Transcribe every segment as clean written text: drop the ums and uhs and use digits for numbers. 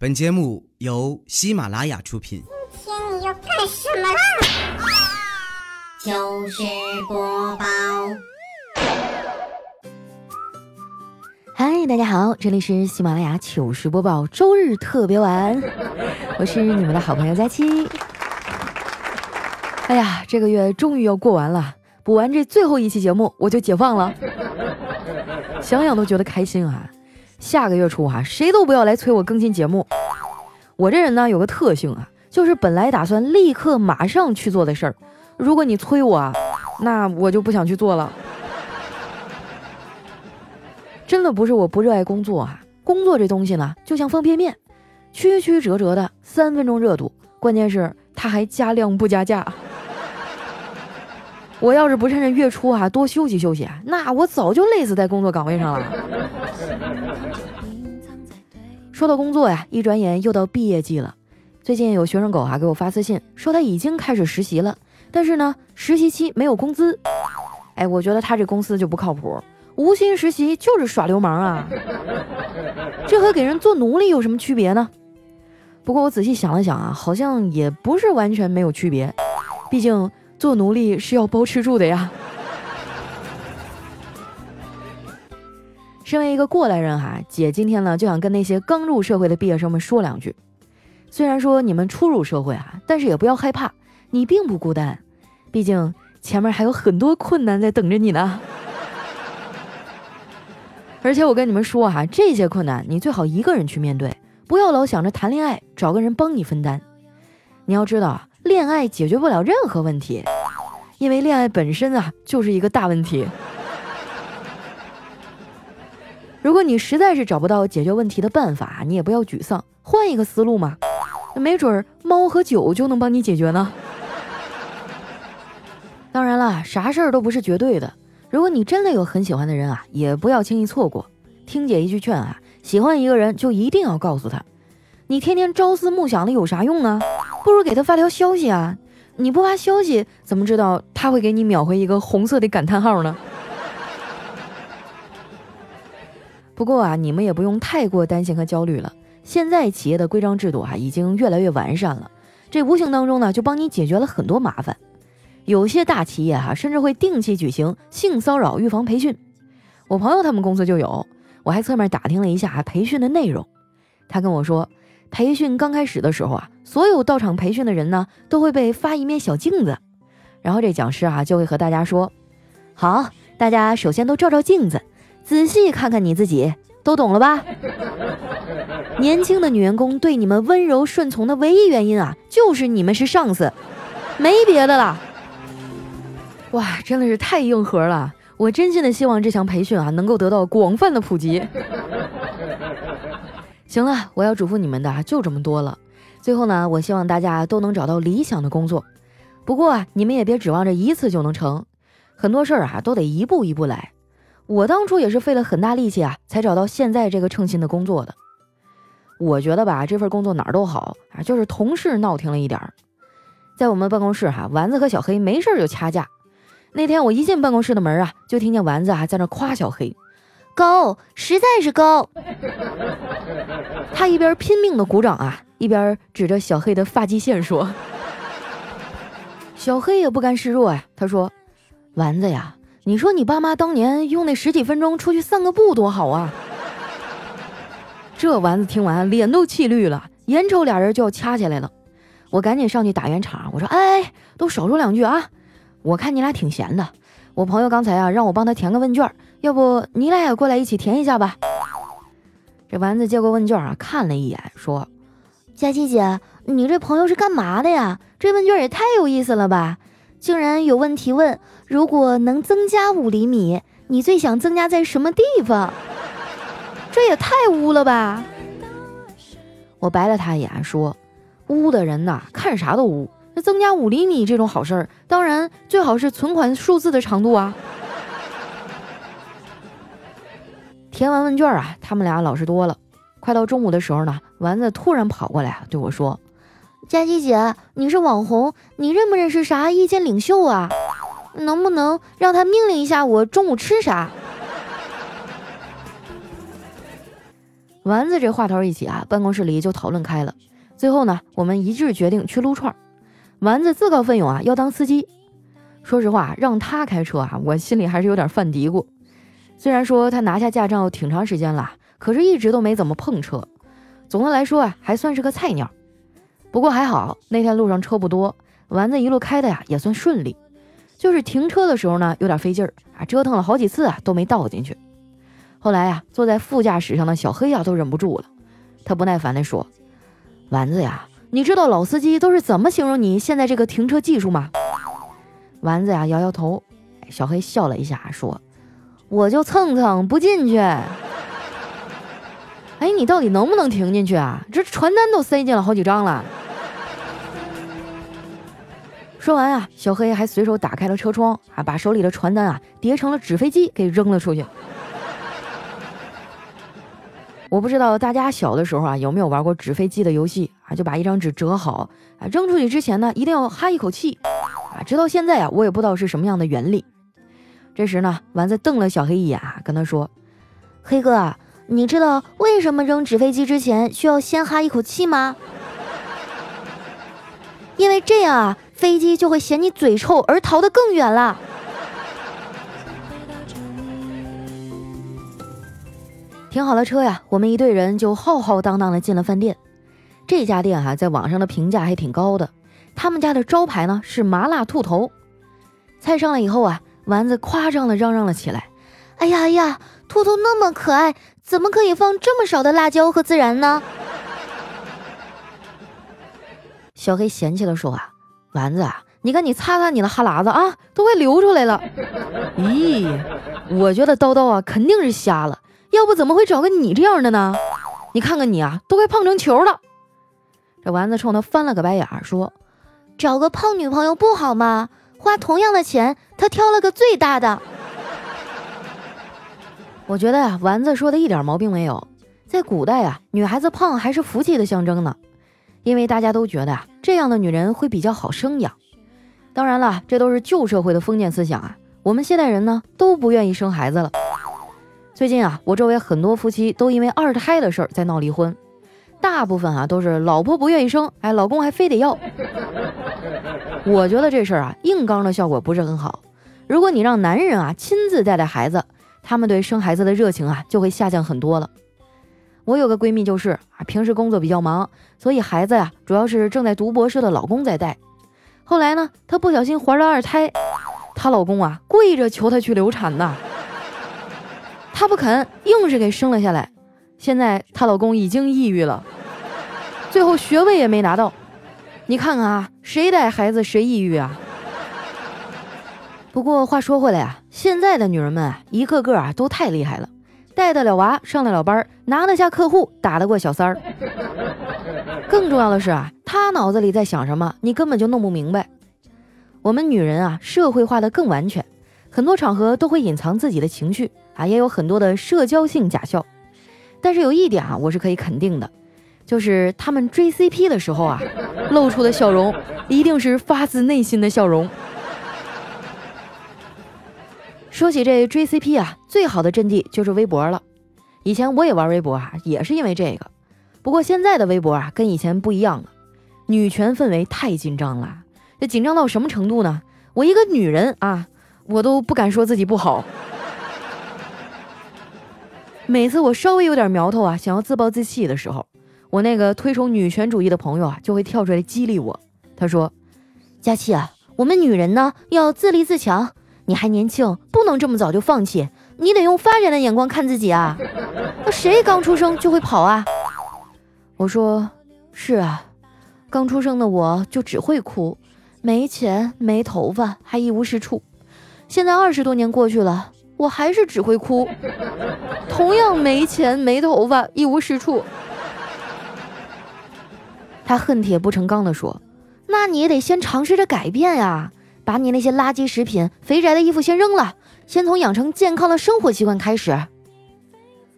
本节目由喜马拉雅出品。今天你要干什么啦？糗事播报。嗨，大家好，这里是喜马拉雅糗事播报周日特别晚，我是你们的好朋友佳期。哎呀，这个月终于要过完了，补完这最后一期节目我就解放了，想想都觉得开心啊。下个月初啊，谁都不要来催我更新节目。我这人呢有个特性啊，就是本来打算立刻马上去做的事儿，如果你催我啊，那我就不想去做了。真的不是我不热爱工作啊，工作这东西呢就像方便面，曲曲折折的3分钟热度，关键是它还加量不加价。我要是不趁着月初啊多休息休息啊，那我早就累死在工作岗位上了。说到工作呀，一转眼又到毕业季了。最近有学生狗啊给我发私信，说他已经开始实习了，但是呢实习期没有工资。哎，我觉得他这公司就不靠谱，无薪实习就是耍流氓啊，这和给人做奴隶有什么区别呢？不过我仔细想了想啊，好像也不是完全没有区别，毕竟做奴隶是要包吃住的呀。身为一个过来人哈，姐今天呢就想跟那些刚入社会的毕业生们说两句。虽然说你们初入社会啊，但是也不要害怕，你并不孤单，毕竟前面还有很多困难在等着你呢。而且我跟你们说哈，这些困难你最好一个人去面对，不要老想着谈恋爱找个人帮你分担。你要知道啊，恋爱解决不了任何问题，因为恋爱本身啊就是一个大问题。如果你实在是找不到解决问题的办法，你也不要沮丧，换一个思路嘛，没准猫和酒就能帮你解决呢。当然了，啥事儿都不是绝对的，如果你真的有很喜欢的人啊，也不要轻易错过。听姐一句劝啊，喜欢一个人就一定要告诉他，你天天朝思暮想的有啥用啊？不如给他发条消息啊，你不发消息怎么知道他会给你秒回一个红色的感叹号呢？不过啊，你们也不用太过担心和焦虑了，现在企业的规章制度啊已经越来越完善了，这无形当中呢就帮你解决了很多麻烦。有些大企业啊甚至会定期举行性骚扰预防培训，我朋友他们公司就有，我还侧面打听了一下培训的内容。他跟我说，培训刚开始的时候啊，所有到场培训的人呢都会被发一面小镜子，然后这讲师啊就会和大家说，好，大家首先都照照镜子，仔细看看你自己，都懂了吧？年轻的女员工对你们温柔顺从的唯一原因啊，就是你们是上司，没别的啦。哇，真的是太硬核了，我真心的希望这项培训啊能够得到广泛的普及。行了，我要嘱咐你们的就这么多了。最后呢，我希望大家都能找到理想的工作。不过啊，你们也别指望着一次就能成，很多事儿啊都得一步一步来。我当初也是费了很大力气啊，才找到现在这个称心的工作的。我觉得吧，这份工作哪儿都好啊，就是同事闹腾了一点儿。在我们办公室哈，丸子和小黑没事就掐架。那天我一进办公室的门啊，就听见丸子啊在那夸小黑。高，实在是高。他一边拼命的鼓掌啊，一边指着小黑的发际线说。小黑也不甘示弱呀、他说，丸子呀，你说你爸妈当年用那10几分钟出去散个步多好啊。这丸子听完脸都气绿了，眼瞅俩人就要掐起来了。我赶紧上去打圆场，我说，哎，都少说两句啊，我看你俩挺闲的，我朋友刚才啊让我帮他填个问卷，要不你俩也过来一起填一下吧。这丸子接过问卷啊，看了一眼说，佳琪姐，你这朋友是干嘛的呀？这问卷也太有意思了吧，竟然有问题问，如果能增加5厘米，你最想增加在什么地方？这也太污了吧。我白了他一眼说，污的人呐，看啥都污，那增加5厘米这种好事儿，当然最好是存款数字的长度啊。填完问卷啊，他们俩老实多了。快到中午的时候呢，丸子突然跑过来对我说，佳琪姐，你是网红，你认不认识啥意见领袖啊？能不能让他命令一下我中午吃啥？丸子这话头一起啊，办公室里就讨论开了。最后呢，我们一致决定去撸串。丸子自告奋勇啊，要当司机。说实话，让他开车啊，我心里还是有点犯嘀咕。虽然说他拿下驾照挺长时间了，可是一直都没怎么碰车。总的来说啊，还算是个菜鸟。不过还好，那天路上车不多，丸子一路开的呀也算顺利。就是停车的时候呢，有点费劲儿啊，折腾了好几次啊，都没倒进去。后来啊，坐在副驾驶上的小黑啊都忍不住了，他不耐烦地说：“丸子呀，你知道老司机都是怎么形容你现在这个停车技术吗？”丸子呀摇摇头，小黑笑了一下说：“我就蹭蹭不进去。”哎，你到底能不能停进去啊？这传单都塞进了好几张了。说完啊，小黑还随手打开了车窗啊，把手里的传单啊叠成了纸飞机给扔了出去。我不知道大家小的时候啊有没有玩过纸飞机的游戏啊，就把一张纸折好啊，扔出去之前呢一定要哈一口气啊，直到现在啊我也不知道是什么样的原理。这时呢，丸子瞪了小黑一眼啊，跟他说：“黑哥啊，你知道为什么扔纸飞机之前需要先哈一口气吗？因为这样啊，飞机就会嫌你嘴臭而逃得更远了。”停好了车呀，我们一队人就浩浩荡荡的进了饭店。这家店啊，在网上的评价还挺高的。他们家的招牌呢是麻辣兔头。菜上来以后啊，丸子夸张的嚷嚷了起来：“哎呀哎呀，兔头那么可爱，怎么可以放这么少的辣椒和孜然呢？”小黑嫌弃的说啊：“丸子啊，你看你擦擦你的哈喇子啊，都快流出来了。”咦，我觉得叨叨啊肯定是瞎了。要不怎么会找个你这样的呢？你看看你啊，都快胖成球了。这丸子冲他翻了个白眼说：“找个胖女朋友不好吗？花同样的钱，他挑了个最大的。”我觉得啊，丸子说的一点毛病没有。在古代啊，女孩子胖还是福气的象征呢，因为大家都觉得啊，这样的女人会比较好生养。当然了，这都是旧社会的封建思想啊，我们现代人呢都不愿意生孩子了。最近啊，我周围很多夫妻都因为二胎的事儿在闹离婚，大部分啊都是老婆不愿意生，哎，老公还非得要。我觉得这事儿啊，硬刚的效果不是很好。如果你让男人啊亲自带孩子，他们对生孩子的热情啊就会下降很多了。我有个闺蜜就是啊，平时工作比较忙，所以孩子呀、主要是正在读博士的老公在带。后来呢，她不小心怀了二胎，她老公啊跪着求她去流产呐。她不肯，硬是给生了下来。现在她老公已经抑郁了，最后学位也没拿到。你看看啊，谁带孩子谁抑郁啊。不过话说回来啊，现在的女人们啊，一个个啊都太厉害了，带得了娃，上得了班，拿得下客户，打得过小三儿。更重要的是啊，她脑子里在想什么，你根本就弄不明白。我们女人啊，社会化的更完全，很多场合都会隐藏自己的情绪啊，也有很多的社交性假笑。但是有一点啊，我是可以肯定的，就是他们追 CP 的时候啊，露出的笑容一定是发自内心的笑容。说起这追 CP 啊，最好的阵地就是微博了。以前我也玩微博啊，也是因为这个。不过现在的微博啊，跟以前不一样了，女权氛围太紧张了。这紧张到什么程度呢？我一个女人啊，我都不敢说自己不好。每次我稍微有点苗头啊，想要自暴自弃的时候，我那个推崇女权主义的朋友啊，就会跳出来激励我。他说：“佳琪啊，我们女人呢要自立自强，你还年轻，不能这么早就放弃，你得用发展的眼光看自己啊。那谁刚出生就会跑啊？”我说：“是啊，刚出生的我就只会哭，没钱没头发，还一无是处。现在20多年过去了。”我还是只会哭，同样没钱没头发一无是处。他恨铁不成钢地说：“那你也得先尝试着改变呀，把你那些垃圾食品肥宅的衣服先扔了，先从养成健康的生活习惯开始。”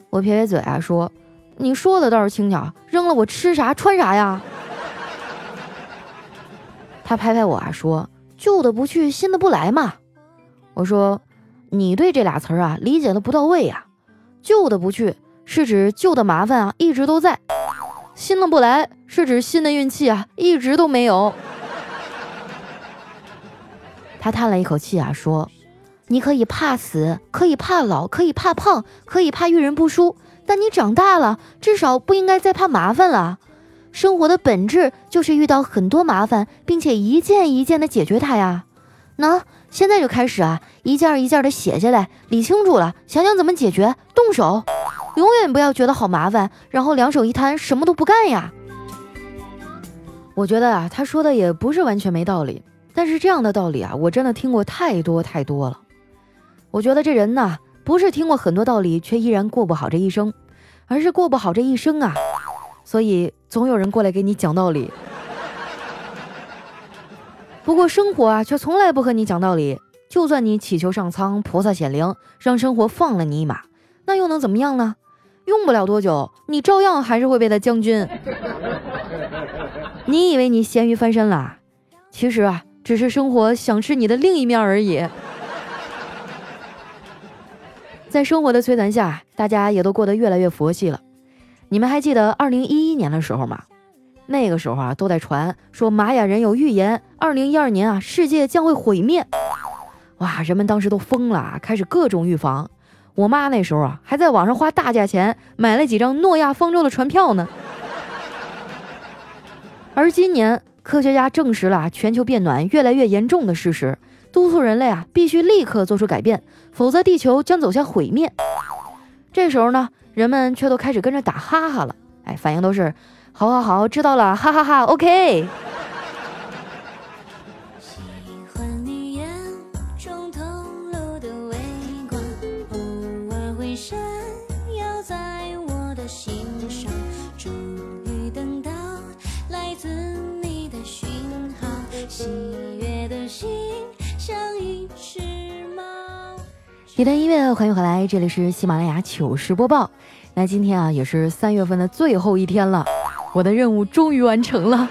我撇撇嘴啊说：“你说的倒是轻巧，扔了我吃啥穿啥呀？”他拍拍我啊说：“旧的不去，新的不来嘛。”我说：“你对这俩词儿啊理解的不到位啊，旧的不去是指旧的麻烦啊一直都在，新的不来是指新的运气啊一直都没有。他叹了一口气啊说，你可以怕死，可以怕老，可以怕胖，可以怕遇人不淑，但你长大了，至少不应该再怕麻烦了。生活的本质就是遇到很多麻烦，并且一件一件的解决它呀。那现在就开始啊，一件一件的写下来，理清楚了，想想怎么解决，动手。永远不要觉得好麻烦，然后两手一摊，什么都不干呀。我觉得啊，他说的也不是完全没道理，但是这样的道理啊，我真的听过太多了。我觉得这人呢，不是听过很多道理，却依然过不好这一生，而是过不好这一生啊。所以总有人过来给你讲道理，不过生活啊却从来不和你讲道理。就算你祈求上苍菩萨显灵，让生活放了你一马，那又能怎么样呢？用不了多久，你照样还是会被他将军。你以为你咸鱼翻身了，其实啊只是生活想吃你的另一面而已。在生活的摧残下，大家也都过得越来越佛系了。你们还记得2011年的时候吗？那个时候啊，都在传说玛雅人有预言，2012年啊，世界将会毁灭。哇，人们当时都疯了，开始各种预防。我妈那时候啊，还在网上花大价钱买了几张诺亚方舟的船票呢。而今年，科学家证实了全球变暖越来越严重的事实，督促人类啊必须立刻做出改变，否则地球将走向毁灭。这时候呢，人们却都开始跟着打哈哈了，哎，反应都是好，知道了，哈哈哈 ，OK。一段音乐，欢迎回来，这里是喜马拉雅糗事播报。那今天啊，也是3月份的最后一天了，我的任务终于完成了。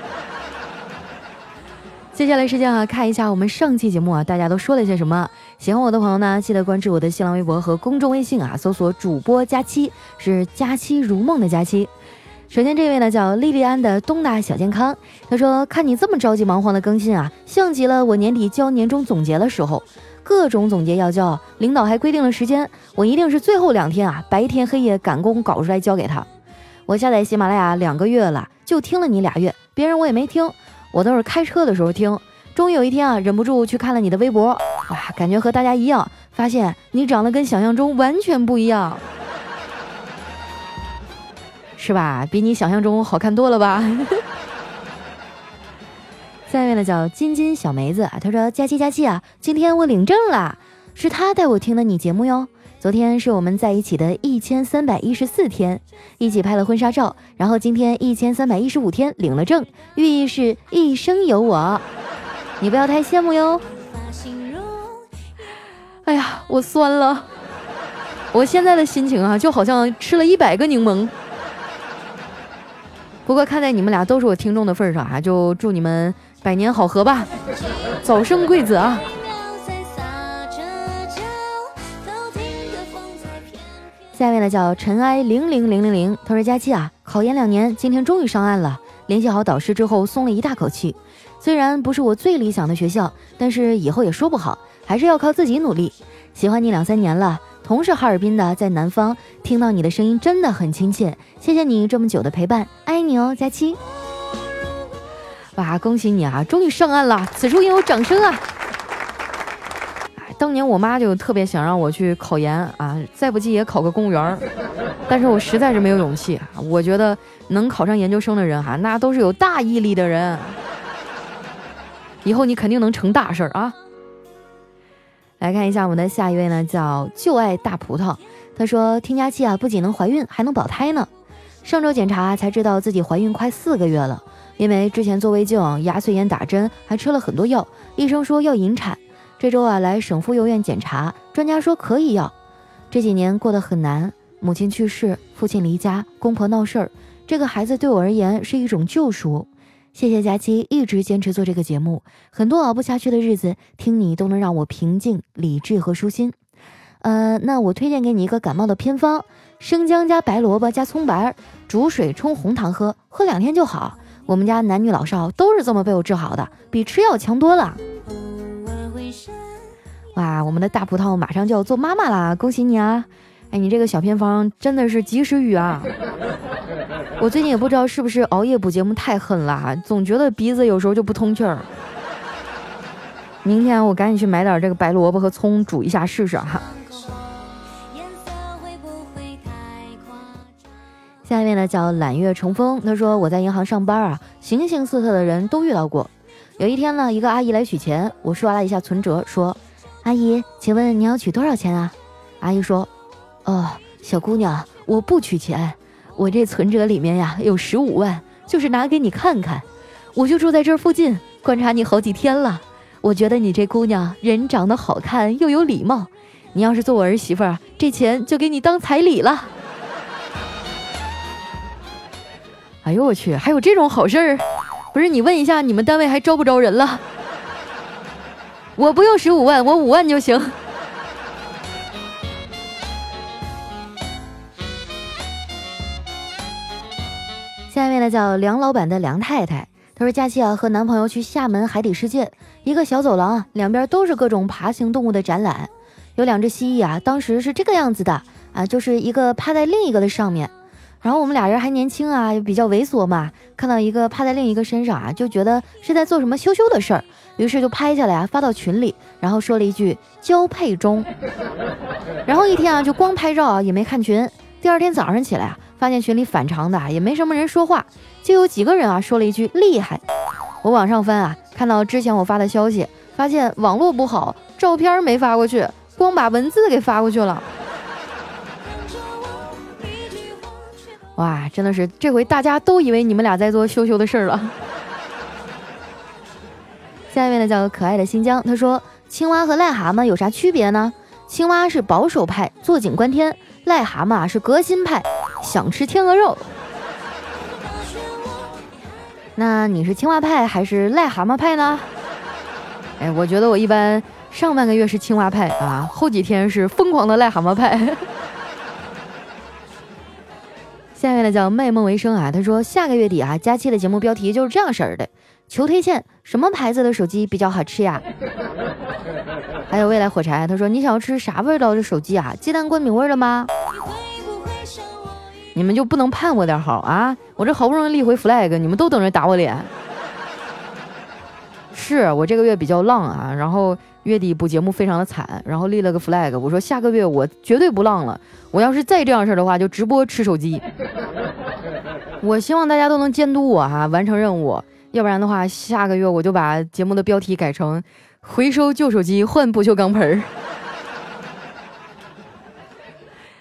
接下来时间啊，看一下我们上期节目啊，大家都说了些什么。喜欢我的朋友呢，记得关注我的新浪微博和公众微信啊，搜索主播佳期，是佳期如梦的佳期。首先这位呢叫莉莉安的东大小健康，他说看你这么着急忙慌的更新啊，像极了我年底交年终总结的时候，各种总结要交，领导还规定了时间，我一定是最后2天啊，白天黑夜赶工搞出来交给他。我下载喜马拉雅2个月了，就听了你2月，别人我也没听，我都是开车的时候听。终于有一天啊，忍不住去看了你的微博，哇，感觉和大家一样，发现你长得跟想象中完全不一样。是吧？比你想象中好看多了吧？下面呢叫金金小梅子啊，她说佳期啊，今天我领证了，是她带我听的你节目哟。昨天是我们在一起的1314天，一起拍了婚纱照，然后今天1315天领了证，寓意是一生有我，你不要太羡慕哟。哎呀，我酸了，我现在的心情啊，就好像吃了100个柠檬。不过看在你们俩都是我听众的份上啊，就祝你们百年好合吧，早生贵子啊。下面呢叫尘埃00000，他说佳期啊，考研2年，今天终于上岸了，联系好导师之后松了一大口气。虽然不是我最理想的学校，但是以后也说不好，还是要靠自己努力。喜欢你2-3年了，同是哈尔滨的，在南方听到你的声音真的很亲切，谢谢你这么久的陪伴，爱你哦，佳期。哇，恭喜你啊，终于上岸了，此处应有掌声啊！当年我妈就特别想让我去考研啊，再不济也考个公务员，但是我实在是没有勇气。我觉得能考上研究生的人哈，那都是有大毅力的人，以后你肯定能成大事啊！来看一下我们的下一位呢叫就爱大葡萄，他说听佳期啊，不仅能怀孕还能保胎呢，上周检查才知道自己怀孕快4个月了，因为之前做胃镜、牙髓炎打针还吃了很多药，医生说要引产，这周啊来省妇幼院检查，专家说可以要。这几年过得很难，母亲去世，父亲离家，公婆闹事儿，这个孩子对我而言是一种救赎。谢谢佳期一直坚持做这个节目，很多熬不下去的日子听你都能让我平静、理智和舒心。那我推荐给你一个感冒的偏方，生姜加白萝卜加葱白，煮水冲红糖喝，喝2天就好。我们家男女老少都是这么被我治好的，比吃药强多了。哇，我们的大葡萄马上就要做妈妈啦，恭喜你啊！哎，你这个小偏方真的是及时雨啊！我最近也不知道是不是熬夜补节目太狠了，总觉得鼻子有时候就不通气儿。明天我赶紧去买点这个白萝卜和葱煮一下试试哈。下面呢叫揽月乘风，他说我在银行上班啊，形形色色的人都遇到过。有一天呢，一个阿姨来取钱，我刷了一下存折，说：“阿姨，请问你要取多少钱啊？”阿姨说：“哦，小姑娘，我不取钱，我这存折里面呀有15万，就是拿给你看看。我就住在这儿附近，观察你好几天了。我觉得你这姑娘人长得好看又有礼貌，你要是做我儿媳妇儿，这钱就给你当彩礼了。”哎呦我去，还有这种好事儿？不是，你问一下你们单位还招不招人了？我不用15万，我5万就行。下面呢叫梁老板的梁太太，她说假期啊和男朋友去厦门海底世界，一个小走廊啊，两边都是各种爬行动物的展览，有2只蜥蜴啊，当时是这个样子的啊，就是一个趴在另一个的上面。然后我们俩人还年轻啊，比较猥琐嘛，看到一个趴在另一个身上啊，就觉得是在做什么羞羞的事儿，于是就拍下来啊发到群里，然后说了一句交配中。然后一天啊就光拍照啊也没看群，第2天早上起来啊，发现群里反常的啊也没什么人说话，就有几个人啊说了一句厉害。我往上翻啊，看到之前我发的消息，发现网络不好，照片没发过去，光把文字给发过去了。哇，真的是这回大家都以为你们俩在做羞羞的事儿了。下面呢叫可爱的新疆，他说青蛙和癞蛤蟆有啥区别呢？青蛙是保守派，坐井观天；癞蛤蟆是革新派，想吃天鹅肉。那你是青蛙派还是癞蛤蟆派呢？哎，我觉得我一般上半个月是青蛙派啊，后几天是疯狂的癞蛤蟆派。下面呢叫卖梦为生啊，他说下个月底啊，佳期的节目标题就是这样式儿的，求推荐什么牌子的手机比较好吃呀？还有未来火柴，他说你想要吃啥味道的手机啊？鸡蛋灌饼味的吗？你们就不能盼我点好啊？我这好不容易立回 flag， 你们都等着打我脸。是我这个月比较浪啊，然后月底补节目非常的惨，然后立了个 flag， 我说下个月我绝对不浪了，我要是再这样事的话就直播吃手机。我希望大家都能监督我啊，完成任务，要不然的话下个月我就把节目的标题改成回收旧手机换不锈钢盆。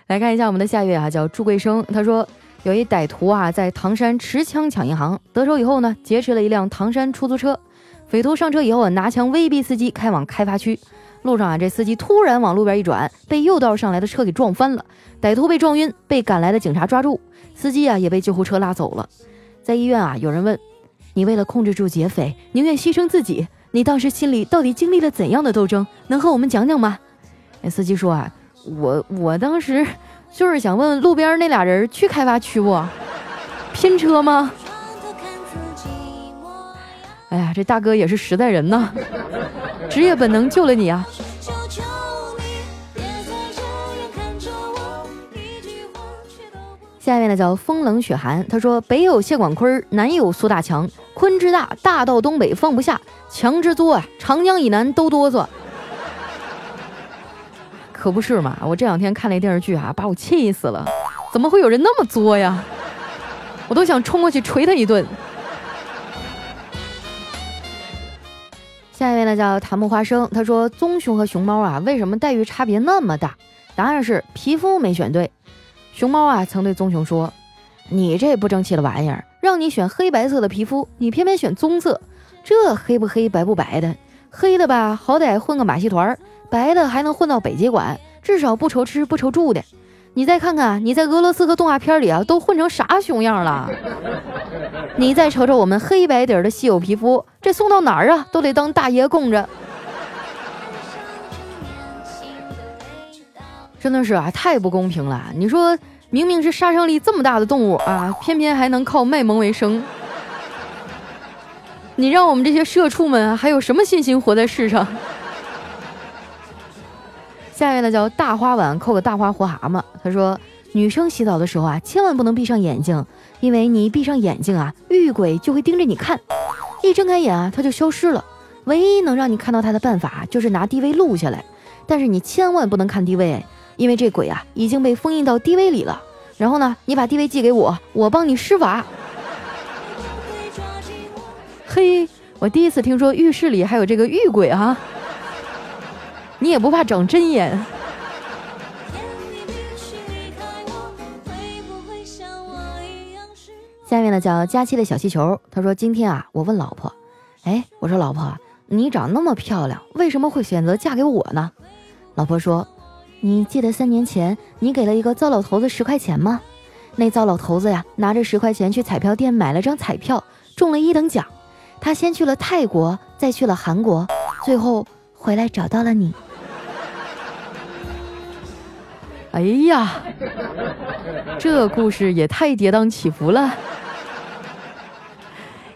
来看一下我们的下月啊，叫朱贵生，他说有一歹徒啊在唐山持枪抢银行，得手以后呢劫持了一辆唐山出租车，匪徒上车以后拿枪威逼司机开往开发区，路上啊这司机突然往路边一转，被右道上来的车给撞翻了，歹徒被撞晕，被赶来的警察抓住，司机啊也被救护车拉走了。在医院啊有人问你为了控制住劫匪宁愿牺牲自己，你当时心里到底经历了怎样的斗争，能和我们讲讲吗？司机说啊我当时就是想问路边那俩人去开发区不？拼车吗？哎呀，这大哥也是实在人呐，职业本能救了你啊！下面呢叫风冷雪寒，他说北有谢广坤，南有苏大强，坤之大，大到东北放不下；强之作啊，长江以南都哆嗦。可不是嘛！我这2天看了一电视剧啊，把我气死了！怎么会有人那么作呀？我都想冲过去捶他一顿。下一位呢叫檀木花生，他说棕熊和熊猫啊为什么待遇差别那么大？答案是皮肤没选对。熊猫啊曾对棕熊说，你这不争气的玩意儿，让你选黑白色的皮肤，你偏偏选棕色，这黑不黑白不白的，黑的吧好歹混个马戏团，白的还能混到北接馆，至少不愁吃不愁住的。你再看看你在俄罗斯和动画片里啊都混成啥熊样了，你再瞅瞅我们黑白底儿的稀有皮肤，这送到哪儿啊都得当大爷供着。真的是啊太不公平了，你说明明是杀伤力这么大的动物啊，偏偏还能靠卖萌为生。你让我们这些社畜们还有什么信心活在世上？下面呢叫大花碗扣个大花活蛤蟆，他说女生洗澡的时候啊，千万不能闭上眼睛，因为你一闭上眼睛啊，遇鬼就会盯着你看，一睁开眼啊，他就消失了。唯一能让你看到他的办法就是拿 DV 录下来，但是你千万不能看 DV， 因为这鬼啊已经被封印到 DV 里了。然后呢，你把 DV 寄给我，我帮你施法。嘿，我第一次听说浴室里还有这个遇鬼啊！你也不怕长针眼？下面呢叫佳期的小气球，他说今天啊，我问老婆，哎，我说老婆，你长那么漂亮，为什么会选择嫁给我呢？老婆说，你记得3年前你给了一个糟老头子10块钱吗？那糟老头子呀，拿着10块钱去彩票店买了张彩票，中了1等奖。他先去了泰国，再去了韩国，最后回来找到了你。哎呀，这故事也太跌宕起伏了。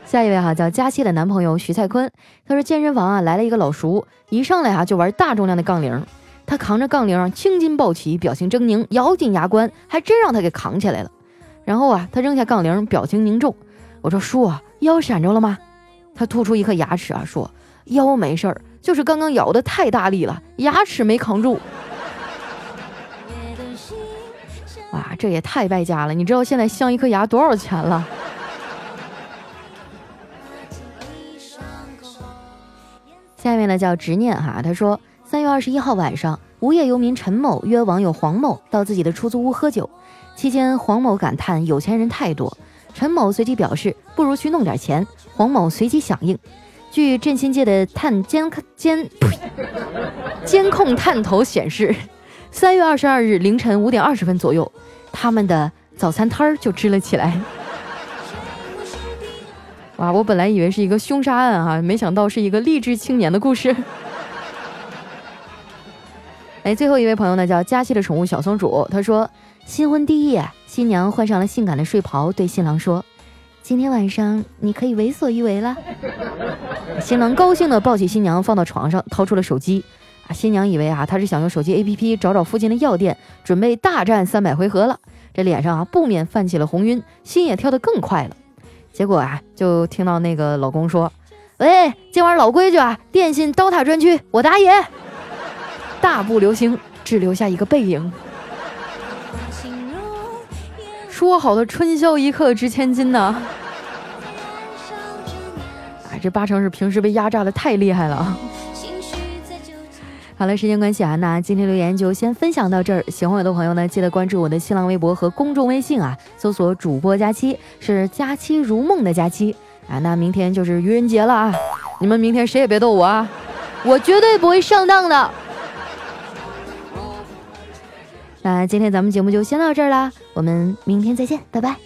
下一位叫佳期的男朋友徐蔡坤，他说健身房啊来了一个老叔，一上来啊就玩大重量的杠铃，他扛着杠铃青筋暴起，表情狰狞，咬紧牙关，还真让他给扛起来了。然后啊他扔下杠铃，表情凝重，我说叔啊，腰闪着了吗？他吐出一颗牙齿啊，说腰没事儿，就是刚刚咬的太大力了，牙齿没扛住。哇，这也太败家了，你知道现在镶一颗牙多少钱了？下面呢叫执念哈，他说3月21号晚上，无业游民陈某约网友黄某到自己的出租屋喝酒，期间黄某感叹有钱人太多，陈某随即表示不如去弄点钱，黄某随即响应。据振兴界的监控探头显示，3月22日凌晨5点20分左右，他们的早餐摊就支了起来。哇，我本来以为是一个凶杀案啊，没想到是一个励志青年的故事。哎，最后一位朋友呢叫佳期的宠物小松鼠，他说新婚第一夜，新娘换上了性感的睡袍，对新郎说，今天晚上你可以为所欲为了。新郎高兴的抱起新娘放到床上，掏出了手机啊，新娘以为啊他是想用手机 APP 找找附近的药店，准备大战300回合了，这脸上啊不免泛起了红晕，心也跳得更快了。结果啊就听到那个老公说，喂，今晚老规矩啊，电信刀塔专区我打野。大步流星，只留下一个背影。说好的春宵一刻值1000金呢？哎，这8成是平时被压榨的太厉害了啊。好了，时间关系啊，那今天留言就先分享到这儿。喜欢我的朋友呢，记得关注我的新浪微博和公众微信啊，搜索主播佳期，是佳期如梦的佳期啊。那明天就是愚人节了啊，你们明天谁也别逗我啊，我绝对不会上当的。那今天咱们节目就先到这儿啦，我们明天再见，拜拜。